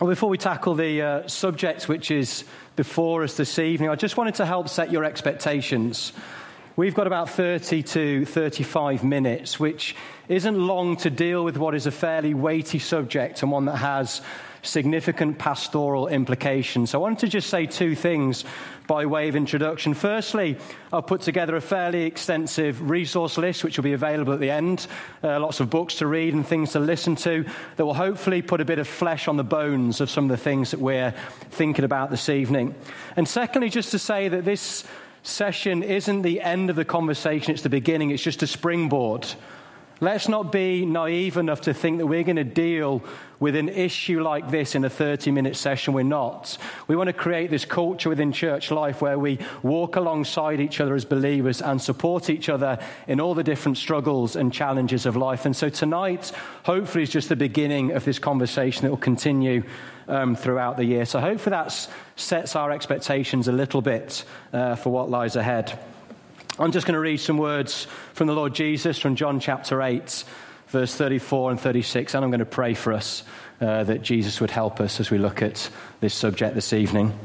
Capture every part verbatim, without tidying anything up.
Well, before we tackle the uh, subject which is before us this evening, I just wanted to help set your expectations. We've got about thirty to thirty-five minutes, which isn't long to deal with what is a fairly weighty subject and one that has significant pastoral implications. So I wanted to just say two things by way of introduction. Firstly, I've put together a fairly extensive resource list, which will be available at the end. Uh, lots of books to read and things to listen to that will hopefully put a bit of flesh on the bones of some of the things that we're thinking about this evening. And secondly, just to say that this session isn't the end of the conversation, it's the beginning, it's just a springboard. Let's not be naive enough to think that we're going to deal with an issue like this in a thirty-minute session. We're not. We want to create this culture within church life where we walk alongside each other as believers and support each other in all the different struggles and challenges of life. And so tonight, hopefully, is just the beginning of this conversation that will continue um, throughout the year. So hopefully that sets our expectations a little bit uh, for what lies ahead. I'm just going to read some words from the Lord Jesus from John chapter eight, verse thirty-four and thirty-six, and I'm going to pray for us uh, that Jesus would help us as we look at this subject this evening.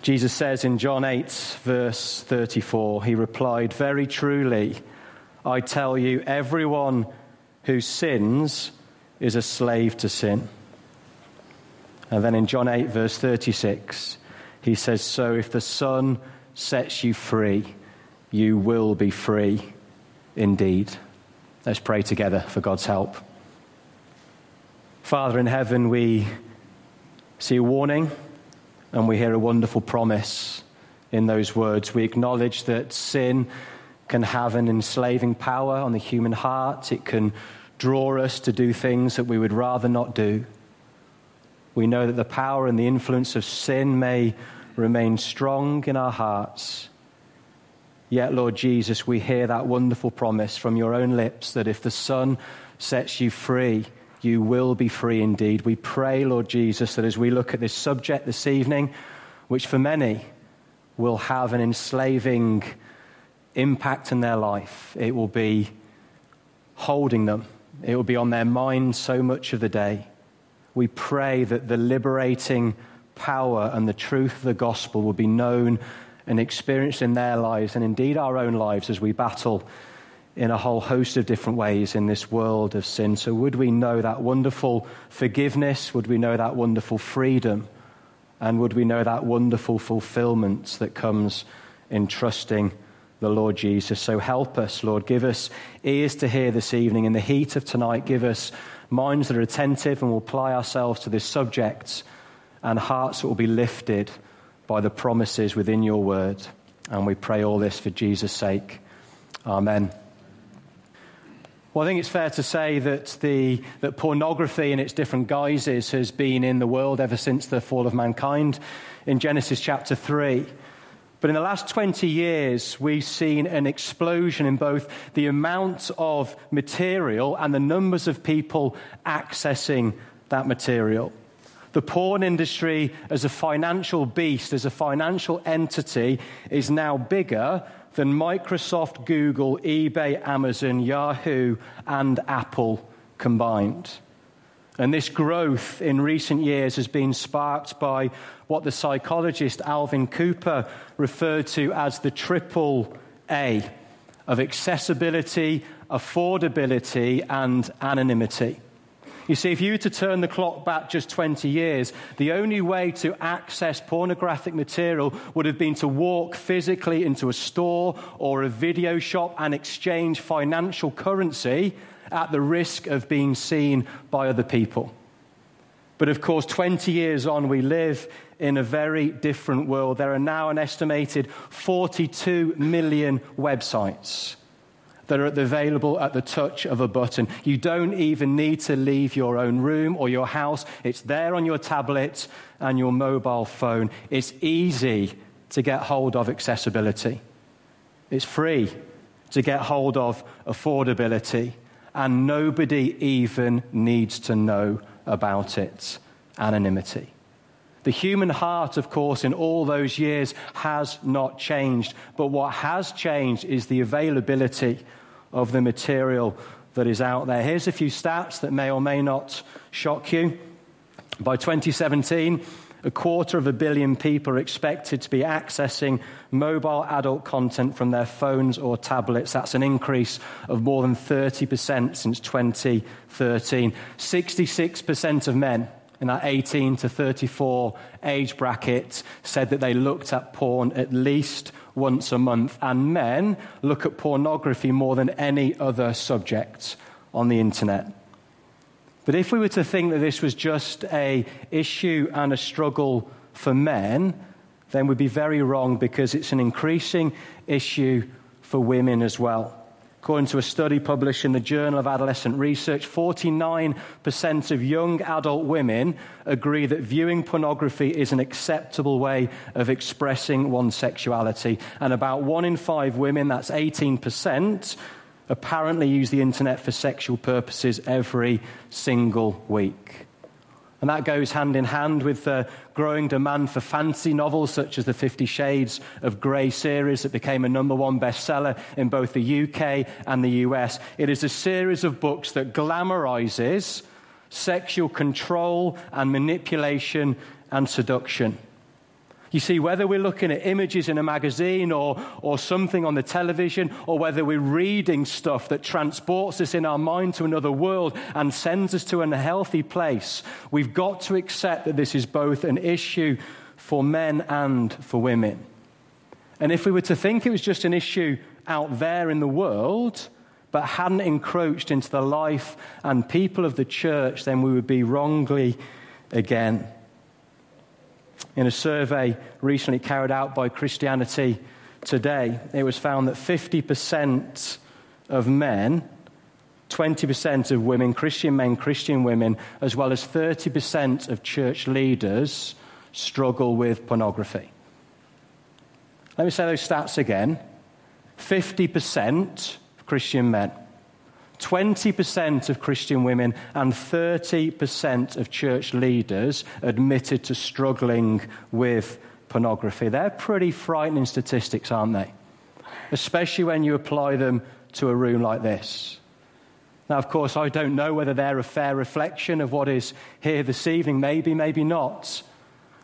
Jesus says in John eight, verse thirty-four, he replied, "Very truly, I tell you, everyone who sins is a slave to sin." And then in John eight, verse thirty-six, he says, "So if the Son sets you free, you will be free indeed." Let's pray together for God's help. Father in heaven, we see a warning and we hear a wonderful promise in those words. We acknowledge that sin can have an enslaving power on the human heart. It can draw us to do things that we would rather not do. We know that the power and the influence of sin may remain strong in our hearts. Yet, Lord Jesus, we hear that wonderful promise from your own lips that if the Son sets you free, you will be free indeed. We pray, Lord Jesus, that as we look at this subject this evening, which for many will have an enslaving impact in their life, it will be holding them. It will be on their mind so much of the day. We pray that the liberating power and the truth of the gospel will be known and experienced in their lives and indeed our own lives as we battle in a whole host of different ways in this world of sin. So would we know that wonderful forgiveness? Would we know that wonderful freedom? And would we know that wonderful fulfillment that comes in trusting the Lord Jesus? So help us, Lord. Give us ears to hear this evening. In the heat of tonight, give us minds that are attentive and will apply ourselves to this subject, and hearts that will be lifted by the promises within your word. And we pray all this for Jesus' sake. Amen. Well, I think it's fair to say that the that pornography in its different guises has been in the world ever since the fall of mankind in Genesis chapter three. But in the last twenty years, we've seen an explosion in both the amount of material and the numbers of people accessing that material. The porn industry as a financial beast, as a financial entity, is now bigger than Microsoft, Google, eBay, Amazon, Yahoo, and Apple combined. And this growth in recent years has been sparked by what the psychologist Alvin Cooper referred to as the triple A of accessibility, affordability, and anonymity. You see, if you were to turn the clock back just twenty years, the only way to access pornographic material would have been to walk physically into a store or a video shop and exchange financial currency at the risk of being seen by other people. But of course, twenty years on, we live in a very different world. There are now an estimated forty-two million websites that are available at the touch of a button. You don't even need to leave your own room or your house. It's there on your tablet and your mobile phone. It's easy to get hold of accessibility. It's free to get hold of affordability. And nobody even needs to know about it. Anonymity. The human heart, of course, in all those years has not changed. But what has changed is the availability of the material that is out there. Here's a few stats that may or may not shock you. By twenty seventeen, a quarter of a billion people are expected to be accessing mobile adult content from their phones or tablets. That's an increase of more than thirty percent since twenty thirteen. sixty-six percent of men in that eighteen to thirty-four age bracket said that they looked at porn at least once a month. And men look at pornography more than any other subject on the internet. But if we were to think that this was just an issue and a struggle for men, then we'd be very wrong, because it's an increasing issue for women as well. According to a study published in the Journal of Adolescent Research, forty-nine percent of young adult women agree that viewing pornography is an acceptable way of expressing one's sexuality. And about one in five women, that's eighteen percent, apparently use the internet for sexual purposes every single week. And that goes hand in hand with the growing demand for fantasy novels such as the Fifty Shades of Grey series that became a number one bestseller in both the U K and the U S. It is a series of books that glamorizes sexual control and manipulation and seduction. You see, whether we're looking at images in a magazine or, or something on the television, or whether we're reading stuff that transports us in our mind to another world and sends us to an unhealthy place, we've got to accept that this is both an issue for men and for women. And if we were to think it was just an issue out there in the world, but hadn't encroached into the life and people of the church, then we would be wrongly again. In a survey recently carried out by Christianity Today, it was found that fifty percent of men, twenty percent of women, Christian men, Christian women, as well as thirty percent of church leaders struggle with pornography. Let me say those stats again. fifty percent of Christian men, twenty percent of Christian women, and thirty percent of church leaders admitted to struggling with pornography. They're pretty frightening statistics, aren't they? Especially when you apply them to a room like this. Now, of course, I don't know whether they're a fair reflection of what is here this evening. Maybe, maybe not.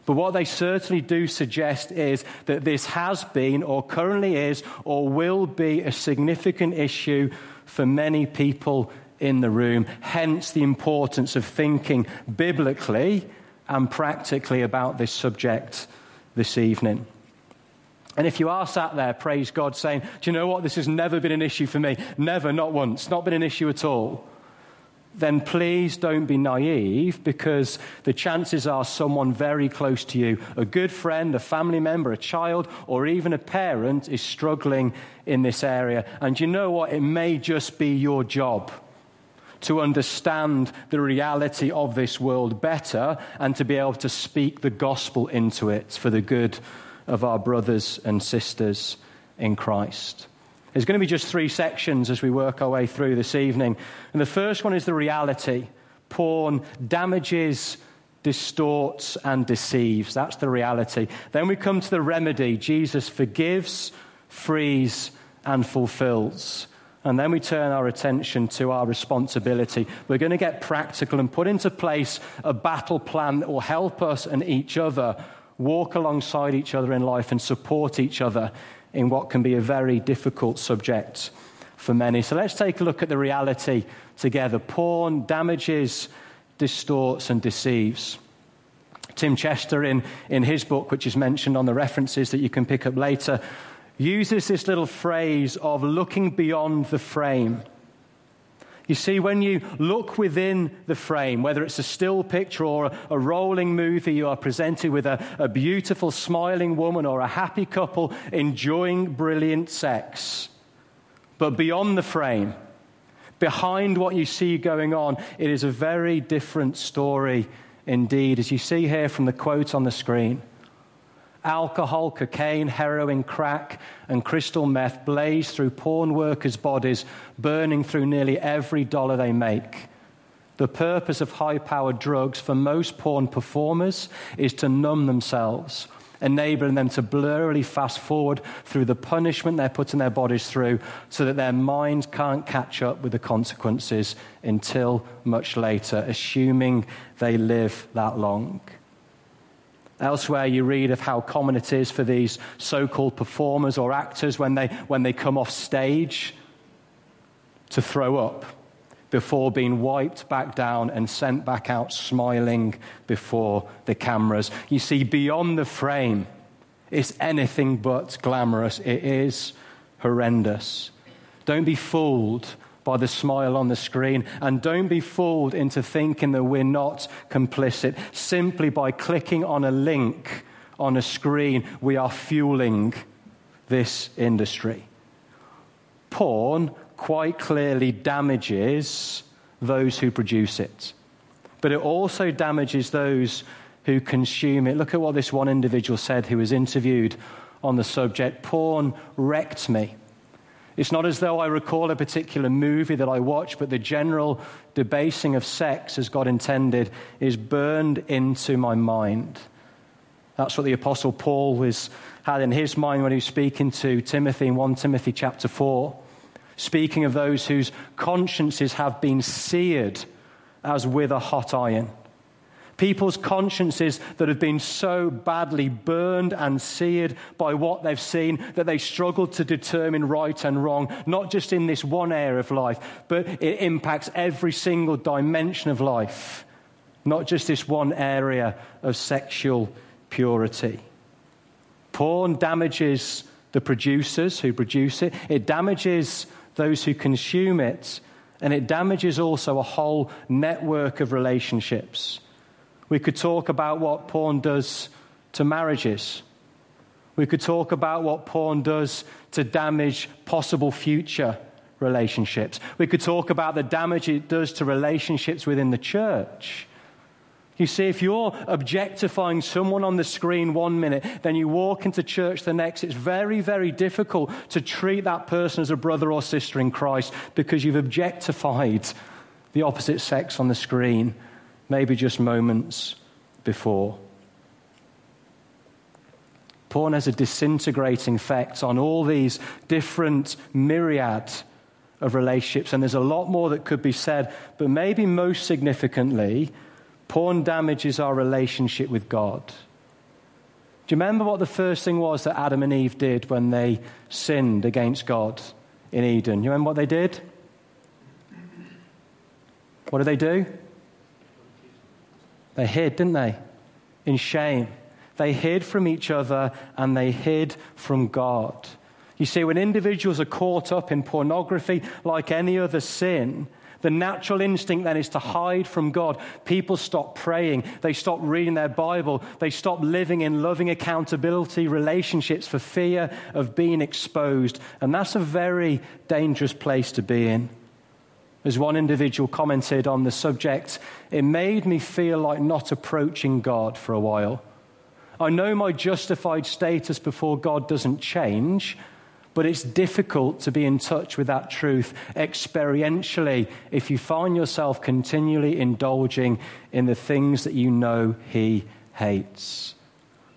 But what they certainly do suggest is that this has been, or currently is, or will be a significant issue for many people in the room, hence the importance of thinking biblically and practically about this subject this evening. And if you are sat there, praise God, saying, do you know what, this has never been an issue for me, never, not once, not been an issue at all, then please don't be naive, because the chances are someone very close to you, a good friend, a family member, a child, or even a parent, is struggling in this area. And you know what? It may just be your job to understand the reality of this world better and to be able to speak the gospel into it for the good of our brothers and sisters in Christ. There's going to be just three sections as we work our way through this evening. And the first one is the reality. Porn damages, distorts, and deceives. That's the reality. Then we come to the remedy. Jesus forgives, frees, and fulfills. And then we turn our attention to our responsibility. We're going to get practical and put into place a battle plan that will help us and each other walk alongside each other in life and support each other in what can be a very difficult subject for many. So let's take a look at the reality together. Porn damages, distorts, and deceives. Tim Chester, in, in his book, which is mentioned on the references that you can pick up later, uses this little phrase of looking beyond the frame. You see, when you look within the frame, whether it's a still picture or a rolling movie, you are presented with a, a beautiful, smiling woman or a happy couple enjoying brilliant sex. But beyond the frame, behind what you see going on, it is a very different story indeed. As you see here from the quote on the screen, alcohol, cocaine, heroin, crack, and crystal meth blaze through porn workers' bodies, burning through nearly every dollar they make. The purpose of high-powered drugs for most porn performers is to numb themselves enabling them to blurrily fast forward through the punishment they're putting their bodies through so that their minds can't catch up with the consequences until much later, assuming they live that long. Elsewhere, you read of how common it is for these so-called performers or actors when they, when they come off stage to throw up before being wiped back down and sent back out smiling before the cameras. You see, beyond the frame, it's anything but glamorous. It is horrendous. Don't be fooled by the smile on the screen, and don't be fooled into thinking that we're not complicit. Simply by clicking on a link on a screen, we are fueling this industry. Porn quite clearly damages those who produce it, but it also damages those who consume it. Look at what this one individual said who was interviewed on the subject. Porn wrecked me. It's not as though I recall a particular movie that I watched, but the general debasing of sex, as God intended, is burned into my mind. That's what the Apostle Paul was, had in his mind when he was speaking to Timothy in First Timothy chapter four, speaking of those whose consciences have been seared as with a hot iron. People's consciences that have been so badly burned and seared by what they've seen that they struggle to determine right and wrong, not just in this one area of life, but it impacts every single dimension of life, not just this one area of sexual purity. Porn damages the producers who produce it. It damages those who consume it, and it damages also a whole network of relationships. We could talk about what porn does to marriages. We could talk about what porn does to damage possible future relationships. We could talk about the damage it does to relationships within the church. You see, if you're objectifying someone on the screen one minute, then you walk into church the next, it's very, very difficult to treat that person as a brother or sister in Christ because you've objectified the opposite sex on the screen, maybe just moments before. Porn has a disintegrating effect on all these different myriad of relationships, and there's a lot more that could be said, but maybe most significantly, porn damages our relationship with God. Do you remember what the first thing was that Adam and Eve did when they sinned against God in Eden? You remember what they did? What did they do? They hid, didn't they? In shame. They hid from each other and they hid from God. You see, when individuals are caught up in pornography, like any other sin, the natural instinct then is to hide from God. People stop praying. They stop reading their Bible. They stop living in loving accountability relationships for fear of being exposed. And that's a very dangerous place to be in. As one individual commented on the subject, it made me feel like not approaching God for a while. I know my justified status before God doesn't change, but it's difficult to be in touch with that truth experientially if you find yourself continually indulging in the things that you know He hates.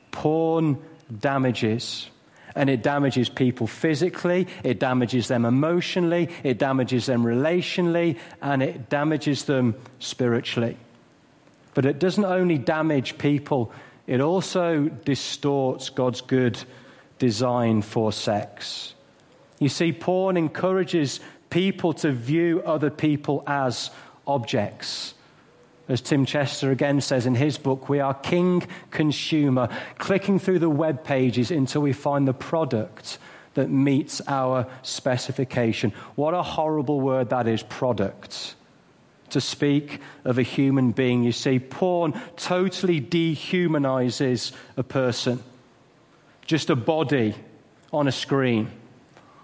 Porn damages. And it damages people physically, it damages them emotionally, it damages them relationally, and it damages them spiritually. But it doesn't only damage people, it also distorts God's good design for sex. You see, porn encourages people to view other people as objects. As Tim Chester again says in his book, we are king consumer, clicking through the web pages until we find the product that meets our specification. What a horrible word that is, product. To speak of a human being, you see, porn totally dehumanizes a person. Just a body on a screen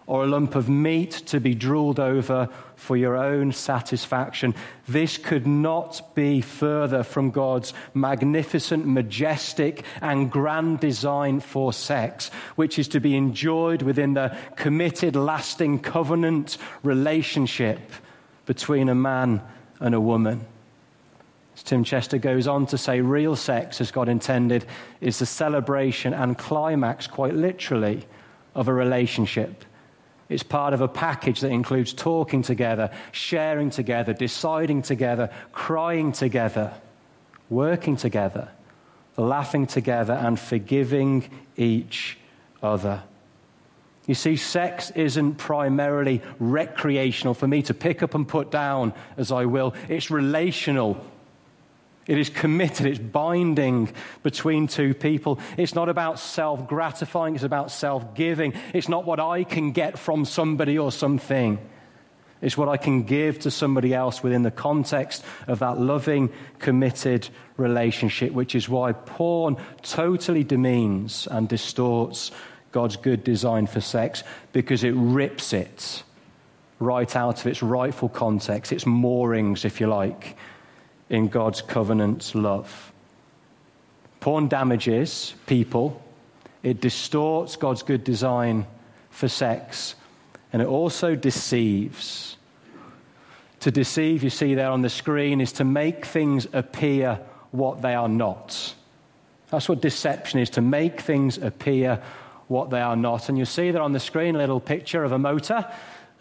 or a lump of meat to be drooled over for your own satisfaction. This could not be further from God's magnificent, majestic, and grand design for sex, which is to be enjoyed within the committed, lasting covenant relationship between a man and a woman. It's Tim Chester goes on to say, real sex, as God intended, is the celebration and climax, quite literally, of a relationship. It's part of a package that includes talking together, sharing together, deciding together, crying together, working together, laughing together, and forgiving each other. You see, sex isn't primarily recreational for me to pick up and put down as I will. It's relational. It is committed. It's binding between two people. It's not about self-gratifying. It's about self-giving. It's not what I can get from somebody or something. It's what I can give to somebody else within the context of that loving, committed relationship, which is why porn totally demeans and distorts God's good design for sex, because it rips it right out of its rightful context, its moorings, if you like, in God's covenant love. Porn damages people, it distorts God's good design for sex, and it also deceives. To deceive, you see there on the screen, is to make things appear what they are not. That's what deception is, to make things appear what they are not. And you see there on the screen a little picture of a motor,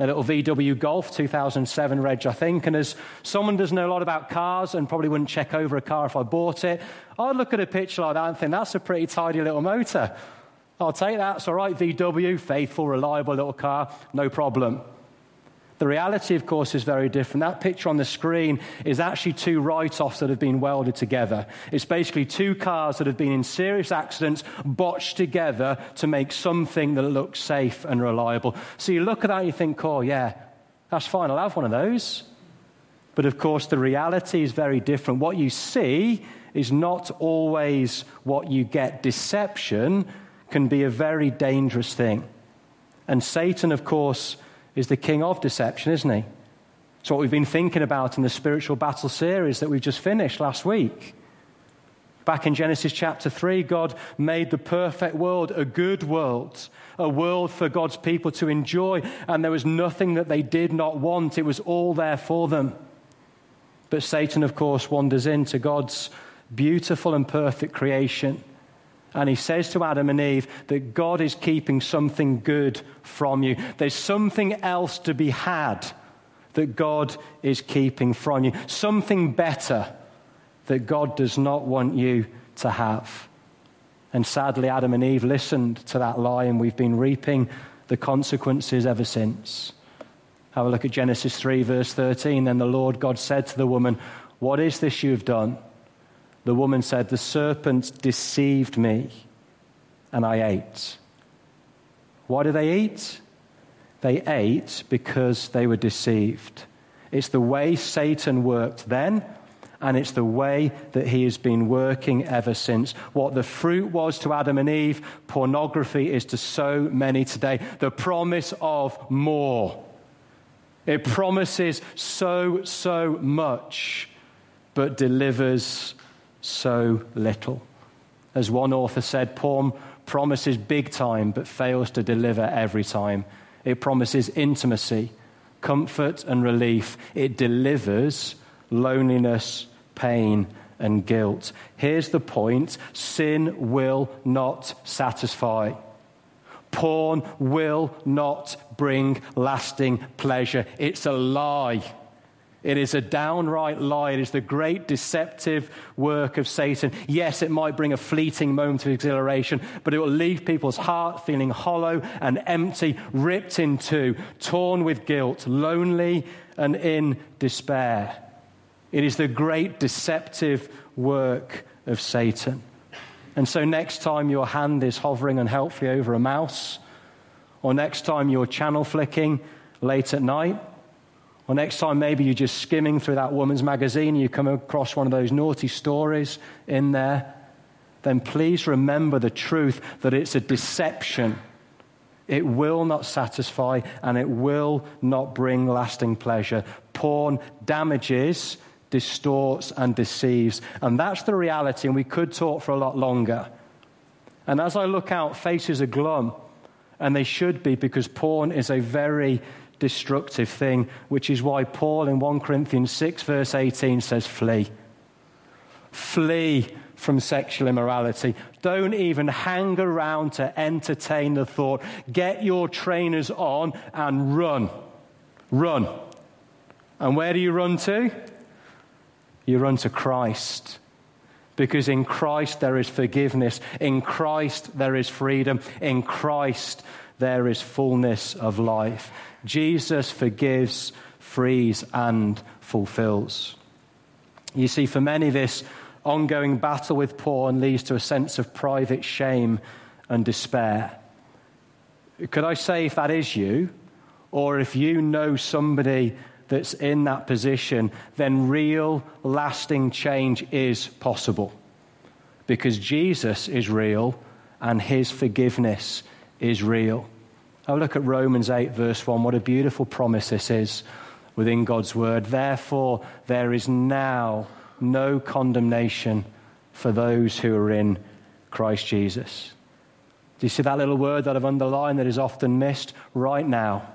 a little V W Golf, two thousand seven reg, I think. And as someone doesn't know a lot about cars and probably wouldn't check over a car if I bought it, I'd look at a picture like that and think, that's a pretty tidy little motor. I'll take that. It's all right, V W, faithful, reliable little car, no problem. The reality, of course, is very different. That picture on the screen is actually two write-offs that have been welded together. It's basically two cars that have been in serious accidents, botched together to make something that looks safe and reliable. So you look at that and you think, oh, yeah, that's fine, I'll have one of those. But, of course, the reality is very different. What you see is not always what you get. Deception can be a very dangerous thing. And Satan, of course, is the king of deception, isn't he? It's what we've been thinking about in the spiritual battle series that we just finished last week. Back in Genesis chapter three, God made the perfect world, a good world, a world for God's people to enjoy, and there was nothing that they did not want. It was all there for them. But Satan, of course, wanders into God's beautiful and perfect creation, and he says to Adam and Eve that God is keeping something good from you. There's something else to be had that God is keeping from you. Something better that God does not want you to have. And sadly, Adam and Eve listened to that lie, and we've been reaping the consequences ever since. Have a look at Genesis three, verse thirteen. Then the Lord God said to the woman, "What is this you have done?" The woman said, "The serpent deceived me, and I ate." Why did they eat? They ate because they were deceived. It's the way Satan worked then, and it's the way that he has been working ever since. What the fruit was to Adam and Eve, pornography is to so many today. The promise of more. It promises so, so much, but delivers so little. As one author said, porn promises big time but fails to deliver every time. It promises intimacy, comfort and relief. It delivers loneliness, pain and guilt. Here's the point: sin will not satisfy. Porn will not bring lasting pleasure. It's a lie. It is a downright lie. It is the great deceptive work of Satan. Yes, it might bring a fleeting moment of exhilaration, but it will leave people's heart feeling hollow and empty, ripped in two, torn with guilt, lonely and in despair. It is the great deceptive work of Satan. And so next time your hand is hovering unhelpfully over a mouse, or next time you're channel flicking late at night, or next time maybe you're just skimming through that woman's magazine, you come across one of those naughty stories in there, then please remember the truth that it's a deception. It will not satisfy and it will not bring lasting pleasure. Porn damages, distorts and deceives. And that's the reality, and we could talk for a lot longer. And as I look out, faces are glum, and they should be, because porn is a very destructive thing, which is why Paul in First Corinthians six verse eighteen says, flee. Flee from sexual immorality. Don't even hang around to entertain the thought. Get your trainers on and run. Run. And where do you run to? You run to Christ. Because in Christ there is forgiveness. In Christ there is freedom. In Christ there is fullness of life. Jesus forgives, frees, and fulfills. You see, for many, this ongoing battle with porn leads to a sense of private shame and despair. Could I say, if that is you, or if you know somebody that's in that position, then real, lasting change is possible. Because Jesus is real and his forgiveness is real. Now look at Romans eight verse one. What a beautiful promise this is within God's word. Therefore, there is now no condemnation for those who are in Christ Jesus. Do you see that little word that I've underlined that is often missed? Right now.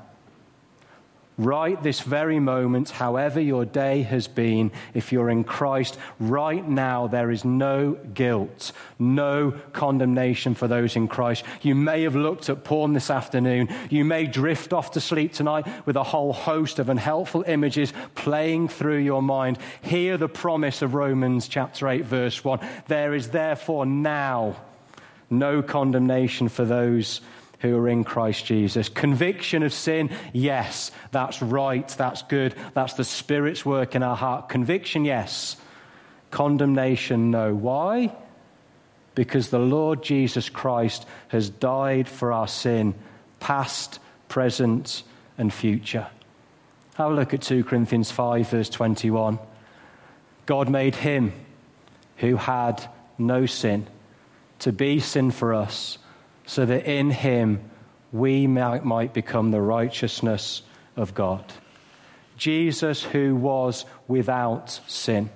Right this very moment, however your day has been, if you're in Christ, right now there is no guilt, no condemnation for those in Christ. You may have looked at porn this afternoon. You may drift off to sleep tonight with a whole host of unhelpful images playing through your mind. Hear the promise of Romans chapter eight verse one. There is therefore now no condemnation for those who are in Christ Jesus. Conviction of sin, yes, that's right, that's good, that's the Spirit's work in our heart. Conviction, yes. Condemnation, no. Why? Because the Lord Jesus Christ has died for our sin, past, present, and future. Have a look at two Corinthians five, verse twenty-one. God made him who had no sin to be sin for us, so that in him we might, might become the righteousness of God. Jesus, who was without sin,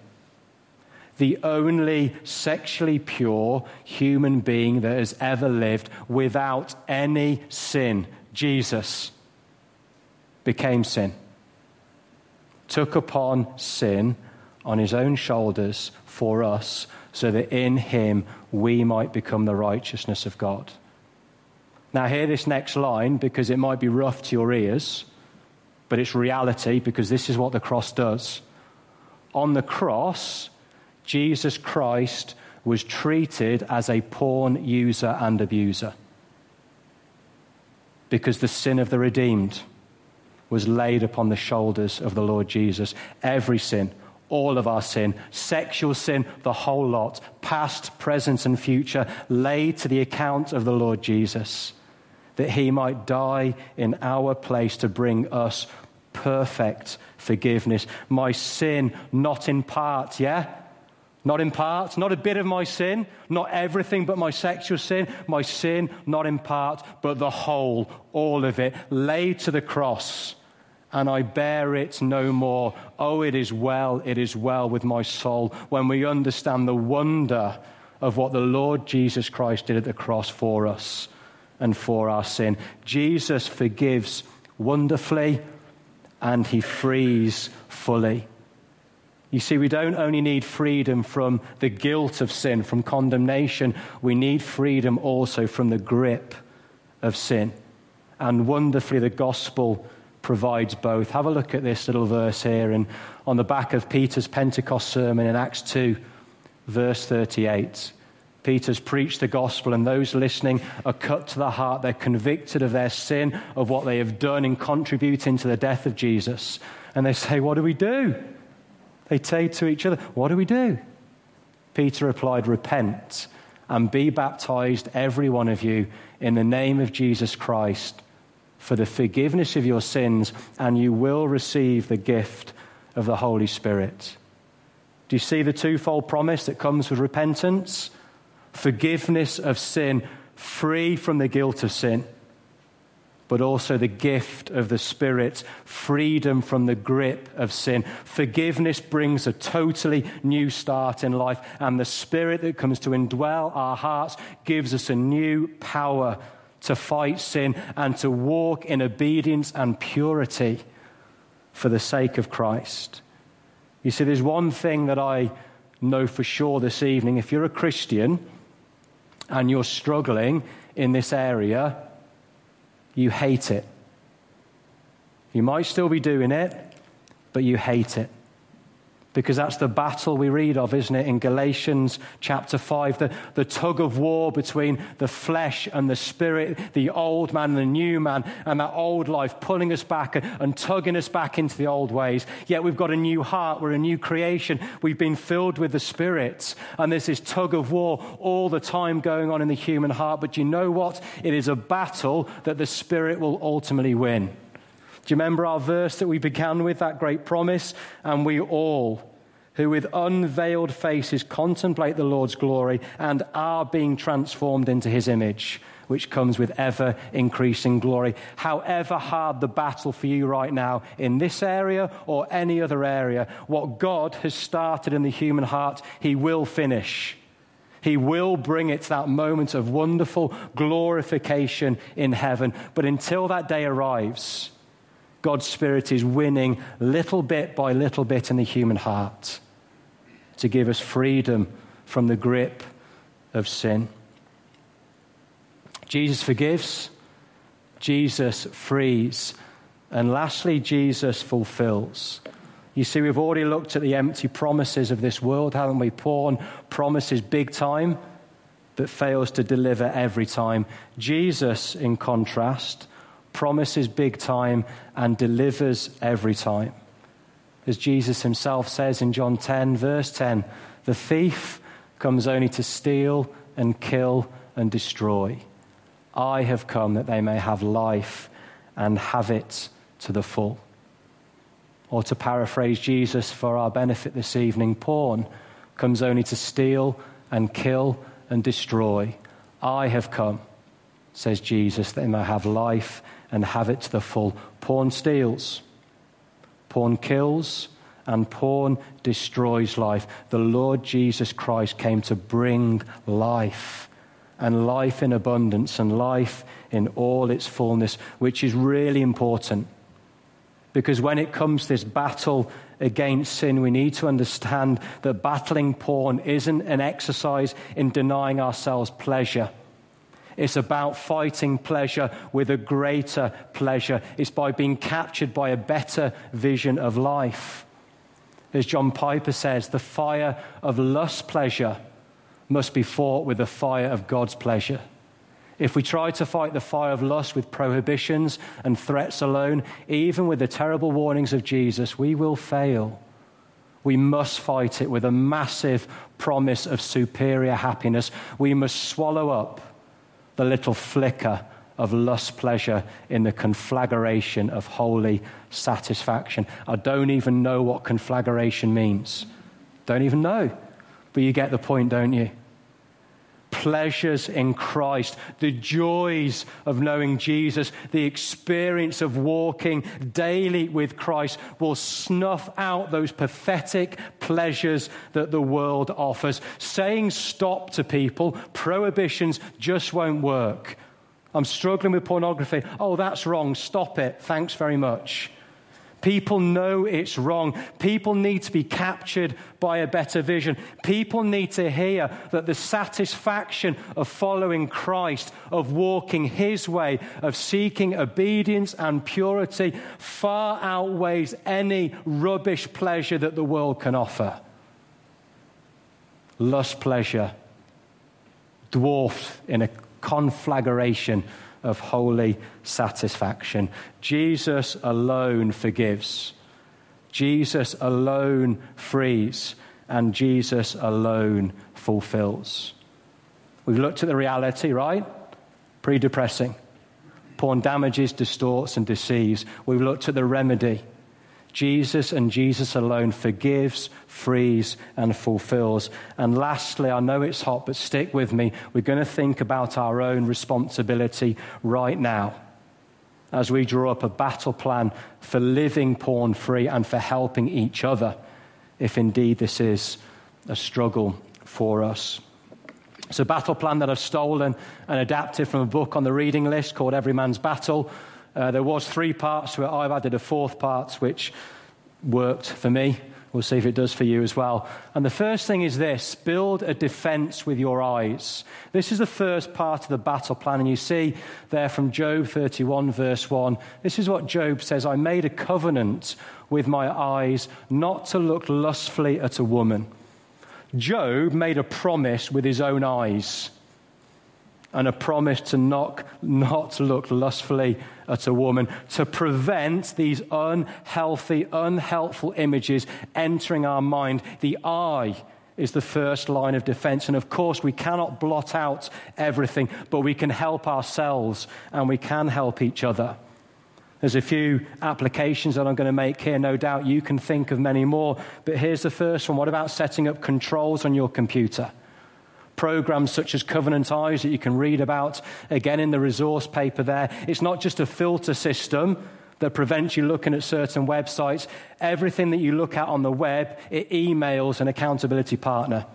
the only sexually pure human being that has ever lived without any sin, Jesus became sin, took upon sin on his own shoulders for us, so that in him we might become the righteousness of God. Now hear this next line, because it might be rough to your ears, but it's reality, because this is what the cross does. On the cross, Jesus Christ was treated as a porn user and abuser, because the sin of the redeemed was laid upon the shoulders of the Lord Jesus. Every sin, all of our sin, sexual sin, the whole lot, past, present, and future, laid to the account of the Lord Jesus, that he might die in our place to bring us perfect forgiveness. My sin, not in part, yeah? Not in part, not a bit of my sin, not everything but my sexual sin. My sin, not in part, but the whole, all of it, laid to the cross, and I bear it no more. Oh, it is well, it is well with my soul, when we understand the wonder of what the Lord Jesus Christ did at the cross for us and for our sin. Jesus forgives wonderfully, and he frees fully. You see, we don't only need freedom from the guilt of sin, from condemnation. We need freedom also from the grip of sin. And wonderfully, the gospel provides both. Have a look at this little verse here, and on the back of Peter's Pentecost sermon in Acts two, verse thirty-eight. Peter's preached the gospel, and those listening are cut to the heart. They're convicted of their sin, of what they have done in contributing to the death of Jesus. And they say, what do we do? They say to each other, what do we do? Peter replied, repent and be baptized, every one of you, in the name of Jesus Christ, for the forgiveness of your sins, and you will receive the gift of the Holy Spirit. Do you see the twofold promise that comes with repentance? Forgiveness of sin, free from the guilt of sin, but also the gift of the Spirit, freedom from the grip of sin. Forgiveness brings a totally new start in life, and the Spirit that comes to indwell our hearts gives us a new power to fight sin and to walk in obedience and purity for the sake of Christ. You see, there's one thing that I know for sure this evening, if you're a Christian and you're struggling in this area, you hate it. You might still be doing it, but you hate it. Because that's the battle we read of, isn't it, in Galatians chapter five, the, the tug of war between the flesh and the spirit, the old man and the new man, and that old life pulling us back and, and tugging us back into the old ways. Yet we've got a new heart, we're a new creation, we've been filled with the Spirit, and there's this tug of war all the time going on in the human heart. But you know what? It is a battle that the Spirit will ultimately win. Do you remember our verse that we began with, that great promise? And we all, who with unveiled faces contemplate the Lord's glory and are being transformed into his image, which comes with ever-increasing glory. However hard the battle for you right now in this area or any other area, what God has started in the human heart, he will finish. He will bring it to that moment of wonderful glorification in heaven. But until that day arrives, God's Spirit is winning little bit by little bit in the human heart to give us freedom from the grip of sin. Jesus forgives, Jesus frees, and lastly, Jesus fulfills. You see, we've already looked at the empty promises of this world, haven't we? Porn promises big time, but fails to deliver every time. Jesus, in contrast, promises big time and delivers every time. As Jesus himself says in John ten, verse ten, the thief comes only to steal and kill and destroy. I have come that they may have life and have it to the full. Or to paraphrase Jesus for our benefit this evening, porn comes only to steal and kill and destroy. I have come, says Jesus, that they may have life and have it to the full. Porn steals, porn kills, and porn destroys life. The Lord Jesus Christ came to bring life, and life in abundance, and life in all its fullness, which is really important. Because when it comes to this battle against sin, we need to understand that battling porn isn't an exercise in denying ourselves pleasure. It's about fighting pleasure with a greater pleasure. It's by being captured by a better vision of life. As John Piper says, the fire of lust pleasure must be fought with the fire of God's pleasure. If we try to fight the fire of lust with prohibitions and threats alone, even with the terrible warnings of Jesus, we will fail. We must fight it with a massive promise of superior happiness. We must swallow up the little flicker of lust pleasure in the conflagration of holy satisfaction. I don't even know what conflagration means. Don't even know. But you get the point, don't you? Pleasures in Christ, the joys of knowing Jesus, the experience of walking daily with Christ will snuff out those pathetic pleasures that the world offers. Saying stop to people, prohibitions just won't work. I'm struggling with pornography. Oh, that's wrong. Stop it. Thanks very much. People know it's wrong. People need to be captured by a better vision. People need to hear that the satisfaction of following Christ, of walking his way, of seeking obedience and purity far outweighs any rubbish pleasure that the world can offer. Lust pleasure dwarfed in a conflagration of holy satisfaction. Jesus alone forgives. Jesus alone frees. And Jesus alone fulfills. We've looked at the reality, right? Pretty depressing. Porn damages, distorts, and deceives. We've looked at the remedy. Jesus and Jesus alone forgives, frees, and fulfills. And lastly, I know it's hot, but stick with me. We're going to think about our own responsibility right now as we draw up a battle plan for living porn-free and for helping each other, if indeed this is a struggle for us. It's a battle plan that I've stolen and adapted from a book on the reading list called Every Man's Battle. Uh, there was three parts to it. I've added a fourth part, which worked for me, We'll see if it does for you as well. And the first thing is this: build a defense with your eyes. This is the first part of the battle plan, and you see there from Job thirty-one, verse one, this is what Job says: I made a covenant with my eyes not to look lustfully at a woman. Job made a promise with his own eyes, and a promise to not, not look lustfully at a woman, to prevent these unhealthy, unhelpful images entering our mind. The eye is the first line of defense. And of course, we cannot blot out everything, but we can help ourselves and we can help each other. There's a few applications that I'm going to make here. No doubt you can think of many more, but here's the first one. What about setting up controls on your computer? Programs such as Covenant Eyes that you can read about, again, in the resource paper there. It's not just a filter system that prevents you looking at certain websites. Everything that you look at on the web, it emails an accountability partner.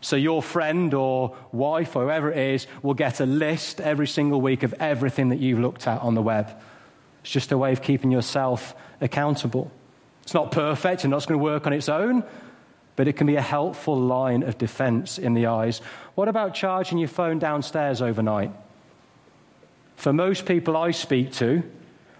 So your friend or wife or whoever it is will get a list every single week of everything that you've looked at on the web. It's just a way of keeping yourself accountable. It's not perfect and not going to work on its own, but it can be a helpful line of defense in the eyes. What about charging your phone downstairs overnight? For most people I speak to,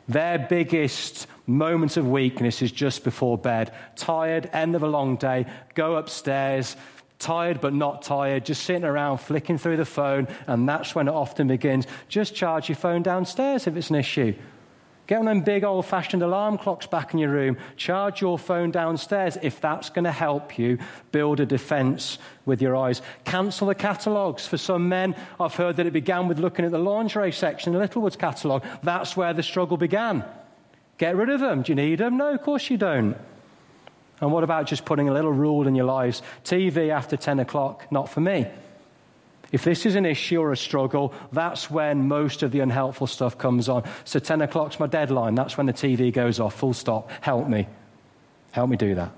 their biggest moment of weakness is just before bed. Tired, end of a long day, go upstairs, tired but not tired, just sitting around flicking through the phone, and that's when it often begins. Just charge your phone downstairs if it's an issue. Get one of them big old-fashioned alarm clocks back in your room. Charge your phone downstairs if that's going to help you build a defense with your eyes. Cancel the catalogs. For some men, I've heard that it began with looking at the lingerie section, the Littlewoods catalog. That's where the struggle began. Get rid of them. Do you need them? No, of course you don't. And what about just putting a little rule in your lives? T V after ten o'clock, not for me. If this is an issue or a struggle, that's when most of the unhelpful stuff comes on. So ten o'clock's my deadline. That's when the T V goes off, full stop. Help me. Help me do that.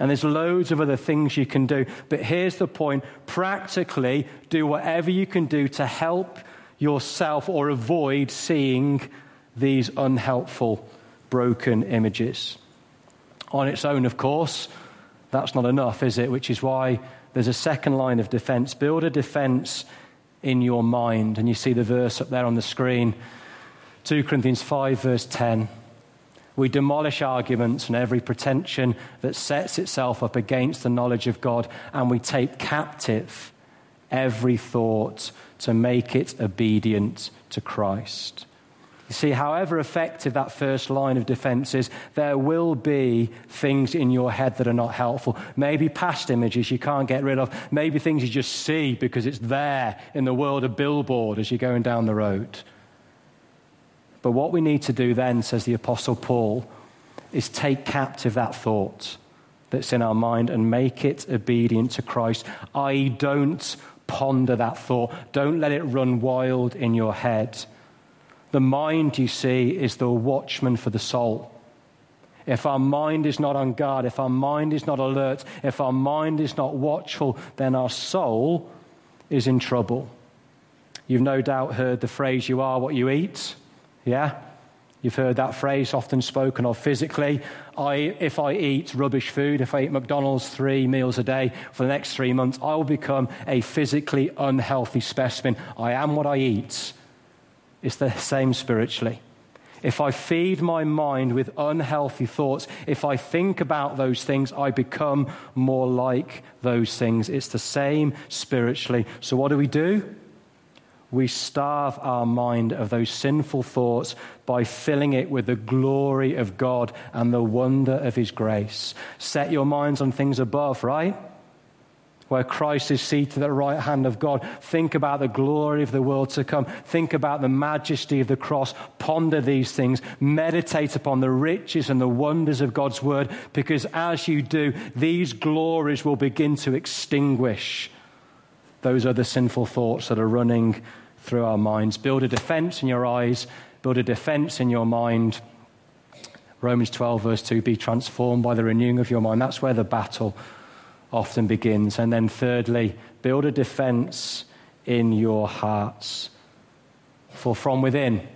And there's loads of other things you can do. But here's the point. Practically, do whatever you can do to help yourself or avoid seeing these unhelpful, broken images. On its own, of course, that's not enough, is it? Which is why there's a second line of defense. Build a defense in your mind. And you see the verse up there on the screen, two Corinthians five, verse ten. We demolish arguments and every pretension that sets itself up against the knowledge of God, and we take captive every thought to make it obedient to Christ. You see, however effective that first line of defense is, there will be things in your head that are not helpful. Maybe past images you can't get rid of. Maybe things you just see because it's there in the world of billboard as you're going down the road. But what we need to do then, says the Apostle Paul, is take captive that thought that's in our mind and make it obedient to Christ. that is, don't ponder that thought. Don't let it run wild in your head. The mind, you see, is the watchman for the soul. If our mind is not on guard, if our mind is not alert, if our mind is not watchful, then our soul is in trouble. You've no doubt heard the phrase, you are what you eat. Yeah? You've heard that phrase often spoken of physically. I, if I eat rubbish food, if I eat McDonald's three meals a day for the next three months, I will become a physically unhealthy specimen. I am what I eat. It's the same spiritually. If I feed my mind with unhealthy thoughts, if I think about those things, I become more like those things. It's the same spiritually. So what do we do? We starve our mind of those sinful thoughts by filling it with the glory of God and the wonder of His grace. Set your minds on things above, right? Where Christ is seated at the right hand of God. Think about the glory of the world to come. Think about the majesty of the cross. Ponder these things. Meditate upon the riches and the wonders of God's word, because as you do, these glories will begin to extinguish those other sinful thoughts that are running through our minds. Build a defense in your eyes. Build a defense in your mind. Romans twelve, verse two, be transformed by the renewing of your mind. That's where the battle often begins. And then thirdly, build a defense in your hearts. For from within,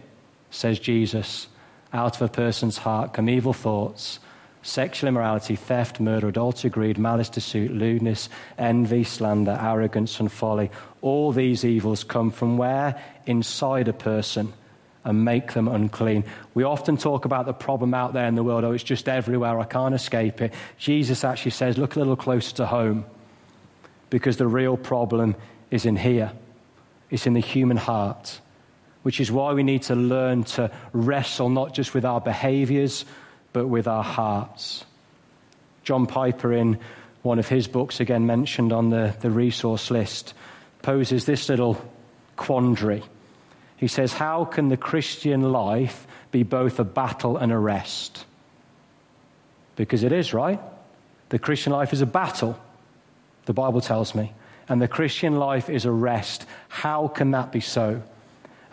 says Jesus, out of a person's heart come evil thoughts, sexual immorality, theft, murder, adultery, greed, malice, deceit, lewdness, envy, slander, arrogance, and folly. All these evils come from where? Inside a person, and make them unclean. We often talk about the problem out there in the world, oh, it's just everywhere, I can't escape it. Jesus actually says, look a little closer to home, because the real problem is in here. It's in the human heart, which is why we need to learn to wrestle not just with our behaviors, but with our hearts. John Piper, in one of his books, again mentioned on the, the resource list, poses this little quandary. He says, how can the Christian life be both a battle and a rest? Because it is, right? The Christian life is a battle, the Bible tells me, and the Christian life is a rest. How can that be so?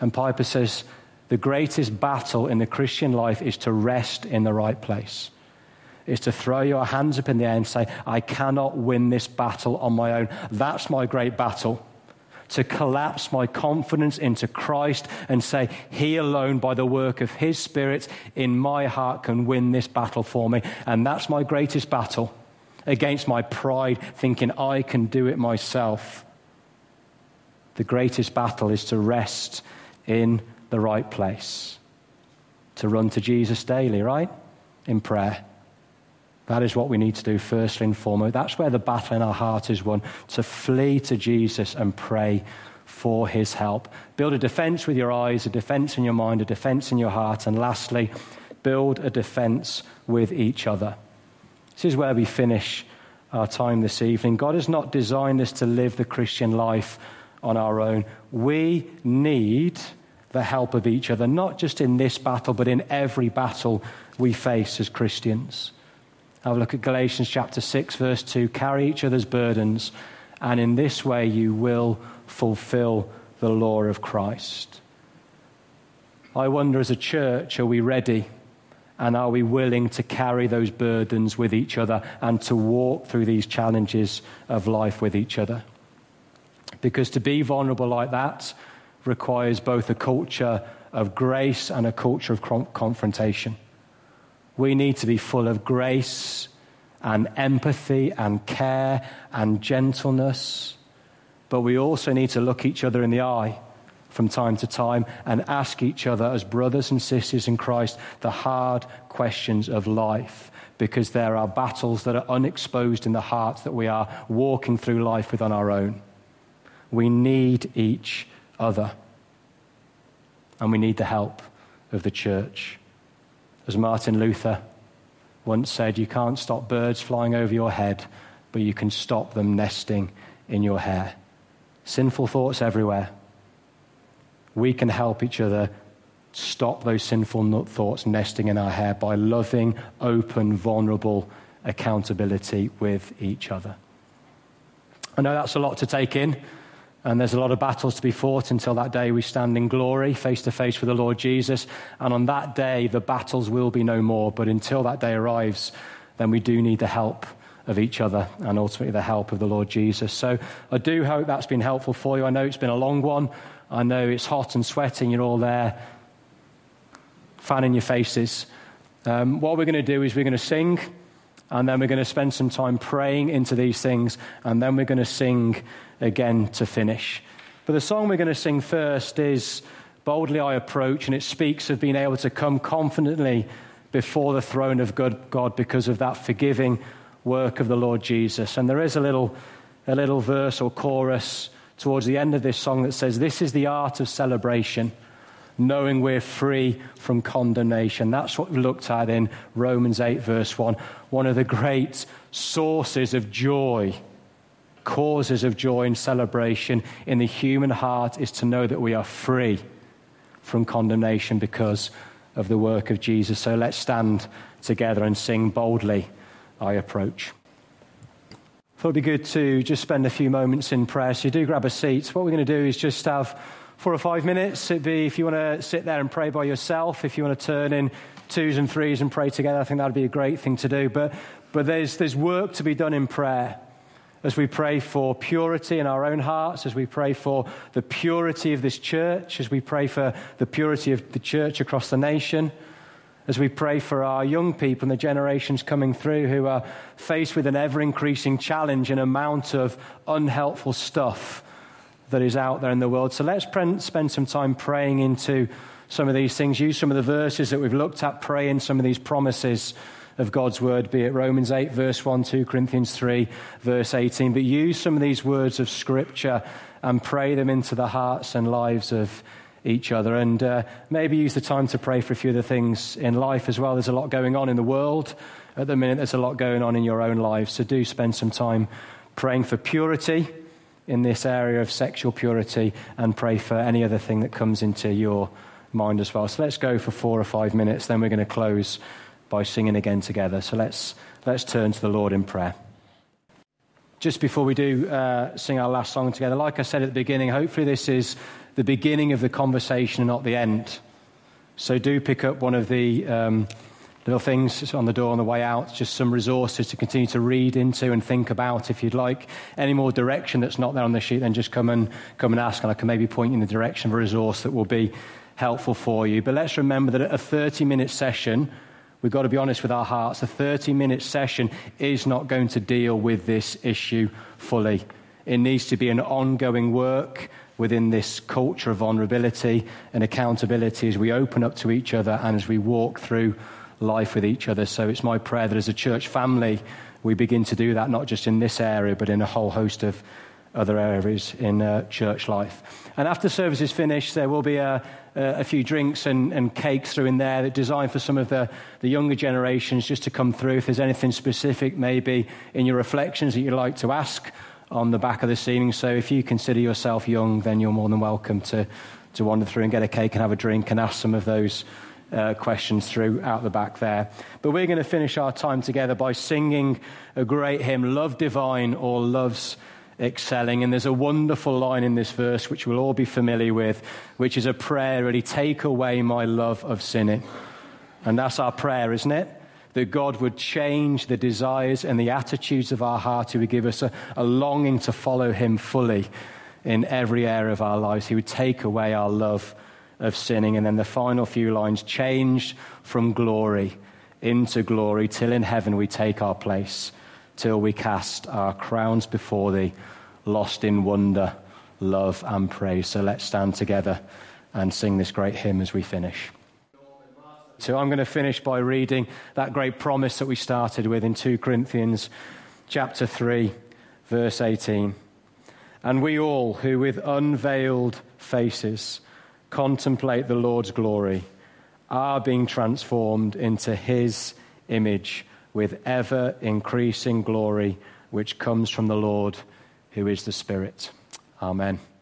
And Piper says, the greatest battle in the Christian life is to rest in the right place. It's to throw your hands up in the air and say, I cannot win this battle on my own. That's my great battle. To collapse my confidence into Christ and say, he alone, by the work of his Spirit in my heart, can win this battle for me. And that's my greatest battle against my pride, thinking I can do it myself. The greatest battle is to rest in the right place, to run to Jesus daily, right? In prayer. That is what we need to do first and foremost. That's where the battle in our heart is won, to flee to Jesus and pray for his help. Build a defense with your eyes, a defense in your mind, a defense in your heart, and lastly, build a defense with each other. This is where we finish our time this evening. God has not designed us to live the Christian life on our own. We need the help of each other, not just in this battle, but in every battle we face as Christians. Have a look at Galatians chapter six, verse two. Carry each other's burdens, and in this way you will fulfill the law of Christ. I wonder, as a church, are we ready and are we willing to carry those burdens with each other and to walk through these challenges of life with each other? Because to be vulnerable like that requires both a culture of grace and a culture of confrontation. We need to be full of grace and empathy and care and gentleness, but we also need to look each other in the eye from time to time and ask each other as brothers and sisters in Christ the hard questions of life, because there are battles that are unexposed in the heart that we are walking through life with on our own. We need each other, and we need the help of the church. As Martin Luther once said, you can't stop birds flying over your head, but you can stop them nesting in your hair. Sinful thoughts everywhere. We can help each other stop those sinful thoughts nesting in our hair by loving, open, vulnerable accountability with each other. I know that's a lot to take in, and there's a lot of battles to be fought until that day we stand in glory, face to face with the Lord Jesus. And on that day, the battles will be no more. But until that day arrives, then we do need the help of each other and ultimately the help of the Lord Jesus. So I do hope that's been helpful for you. I know it's been a long one. I know it's hot and sweating. You're all there fanning your faces. Um, what we're going to do is we're going to sing, and then we're going to spend some time praying into these things, and then we're going to sing again to finish. But the song we're going to sing first is Boldly I Approach, and it speaks of being able to come confidently before the throne of God because of that forgiving work of the Lord Jesus. And there is a little, a little verse or chorus towards the end of this song that says, this is the art of celebration, knowing we're free from condemnation. That's what we looked at in Romans eight, verse one. One of the great sources of joy, causes of joy and celebration in the human heart, is to know that we are free from condemnation because of the work of Jesus. So let's stand together and sing Boldly I Approach. I thought it'd be good to just spend a few moments in prayer. So you do grab a seat. What we're going to do is just have four or five minutes. It'd be, if you want to sit there and pray by yourself, if you want to turn in twos and threes and pray together, I think that'd be a great thing to do. But but there's there's work to be done in prayer as we pray for purity in our own hearts, as we pray for the purity of this church, as we pray for the purity of the church across the nation, as we pray for our young people and the generations coming through who are faced with an ever-increasing challenge and amount of unhelpful stuff that is out there in the world. So let's pre- spend some time praying into some of these things. Use some of the verses that we've looked at, pray in some of these promises of God's word, be it Romans eight, verse one, Second Corinthians three, verse eighteen. But use some of these words of Scripture and pray them into the hearts and lives of each other. And uh, maybe use the time to pray for a few of the things in life as well. There's a lot going on in the world at the minute. There's a lot going on in your own lives. So do spend some time praying for purity in this area of sexual purity, and pray for any other thing that comes into your mind as well. So let's go for four or five minutes, then we're going to close by singing again together. So let's let's turn to the Lord in prayer. Just before we do uh, sing our last song together, like I said at the beginning, hopefully this is the beginning of the conversation and not the end. So do pick up one of the um, little things on the door on the way out, just some resources to continue to read into and think about. If you'd like any more direction that's not there on the sheet, then just come and come and ask, and I can maybe point you in the direction of a resource that will be helpful for you. But let's remember that a thirty-minute session, we've got to be honest with our hearts, a thirty-minute session is not going to deal with this issue fully. It needs to be an ongoing work within this culture of vulnerability and accountability as we open up to each other and as we walk through life with each other. So it's my prayer that as a church family, we begin to do that, not just in this area, but in a whole host of other areas in uh, church life. And after service is finished, there will be a, a few drinks and, and cakes through in there that are designed for some of the, the younger generations just to come through. If there's anything specific maybe in your reflections that you'd like to ask on the back of this evening, so if you consider yourself young, then you're more than welcome to, to wander through and get a cake and have a drink and ask some of those Uh, questions through out the back there. But we're going to finish our time together by singing a great hymn, Love Divine or Love's Excelling. And there's a wonderful line in this verse which we'll all be familiar with, which is a prayer, really, take away my love of sinning. And that's our prayer, isn't it? That God would change the desires and the attitudes of our heart. He would give us a, a longing to follow him fully in every area of our lives. He would take away our love of sinning. And then the final few lines, changed from glory into glory, till in heaven we take our place, till we cast our crowns before thee, lost in wonder, love and praise. So let's stand together and sing this great hymn as we finish. So I'm going to finish by reading that great promise that we started with in Second Corinthians chapter three, verse eighteen. And we all who with unveiled faces contemplate the Lord's glory are being transformed into his image with ever increasing glory, which comes from the Lord who is the Spirit. Amen.